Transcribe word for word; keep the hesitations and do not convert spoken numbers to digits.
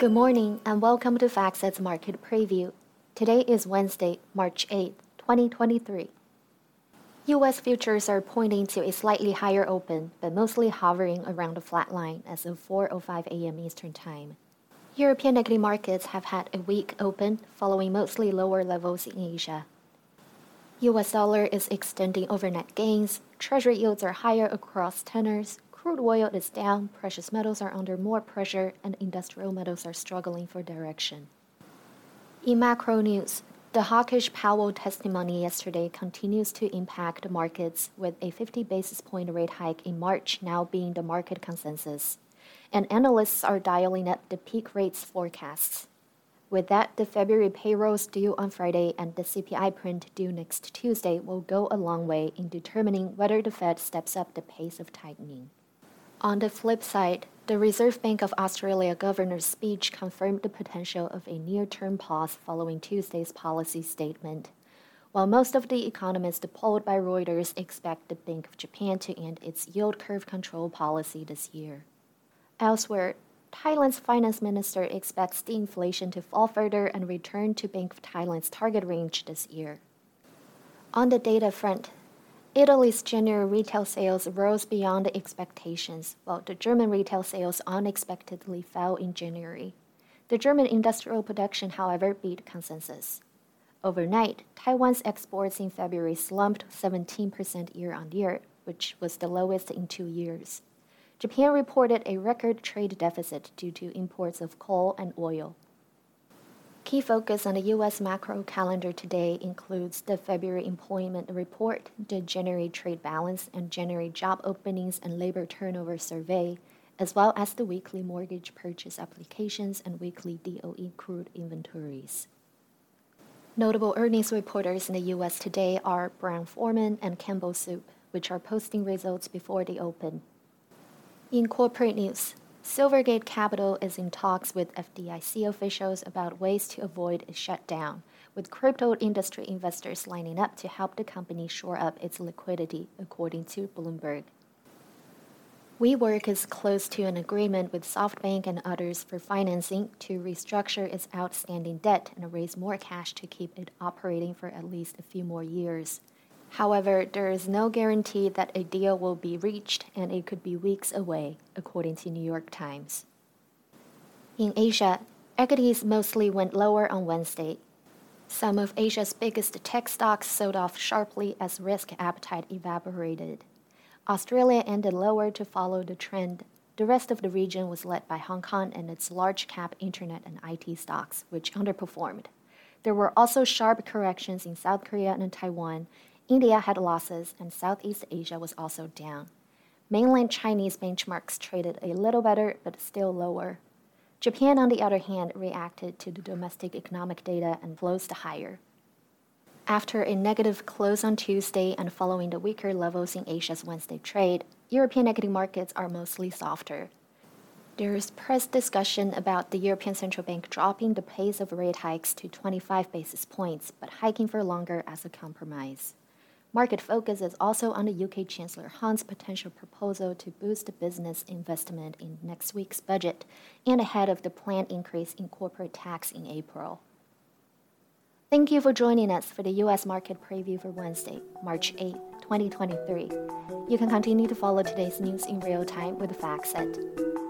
Good morning and welcome to FactSet's Market Preview. Today is Wednesday, March eighth, twenty twenty-three. U S futures are pointing to a slightly higher open, but mostly hovering around the flat line as of four oh five a.m. Eastern Time. European equity markets have had a weak open, following mostly lower levels in Asia. U S dollar is extending overnight gains, treasury yields are higher across tenors, crude oil is down, precious metals are under more pressure, and industrial metals are struggling for direction. In macro news, the hawkish Powell testimony yesterday continues to impact markets, with a fifty basis point rate hike in March now being the market consensus, and analysts are dialing up the peak rates forecasts. With that, the February payrolls due on Friday and the C P I print due next Tuesday will go a long way in determining whether the Fed steps up the pace of tightening. On the flip side, the Reserve Bank of Australia governor's speech confirmed the potential of a near-term pause following Tuesday's policy statement, while most of the economists polled by Reuters expect the Bank of Japan to end its yield curve control policy this year. Elsewhere, Thailand's finance minister expects de-inflation to fall further and return to Bank of Thailand's target range this year. On the data front, Italy's January retail sales rose beyond expectations, while the German retail sales unexpectedly fell in January. The German industrial production, however, beat consensus. Overnight, Taiwan's exports in February slumped seventeen percent year-on-year, which was the lowest in two years. Japan reported a record trade deficit due to imports of coal and oil. Key focus on the U S macro calendar today includes the February employment report, the January trade balance, and January job openings and labor turnover survey, as well as the weekly mortgage purchase applications and weekly D O E crude inventories. Notable earnings reporters in the U S today are Brown Foreman and Campbell Soup, which are posting results before they open. In corporate news, Silvergate Capital is in talks with F D I C officials about ways to avoid a shutdown, with crypto industry investors lining up to help the company shore up its liquidity, according to Bloomberg. WeWork is close to an agreement with SoftBank and others for financing to restructure its outstanding debt and raise more cash to keep it operating for at least a few more years. However, there is no guarantee that a deal will be reached, and it could be weeks away, according to New York Times. In Asia, equities mostly went lower on Wednesday. Some of Asia's biggest tech stocks sold off sharply as risk appetite evaporated. Australia ended lower to follow the trend. The rest of the region was led by Hong Kong and its large-cap internet and I T stocks, which underperformed. There were also sharp corrections in South Korea and Taiwan. India had losses, and Southeast Asia was also down. Mainland Chinese benchmarks traded a little better, but still lower. Japan, on the other hand, reacted to the domestic economic data and closed higher. After a negative close on Tuesday and following the weaker levels in Asia's Wednesday trade, European equity markets are mostly softer. There is press discussion about the European Central Bank dropping the pace of rate hikes to twenty-five basis points, but hiking for longer as a compromise. Market focus is also on the U K Chancellor Hunt's potential proposal to boost business investment in next week's budget and ahead of the planned increase in corporate tax in April. Thank you for joining us for the U S Market Preview for Wednesday, March eighth, twenty twenty-three. You can continue to follow today's news in real time with FactSet.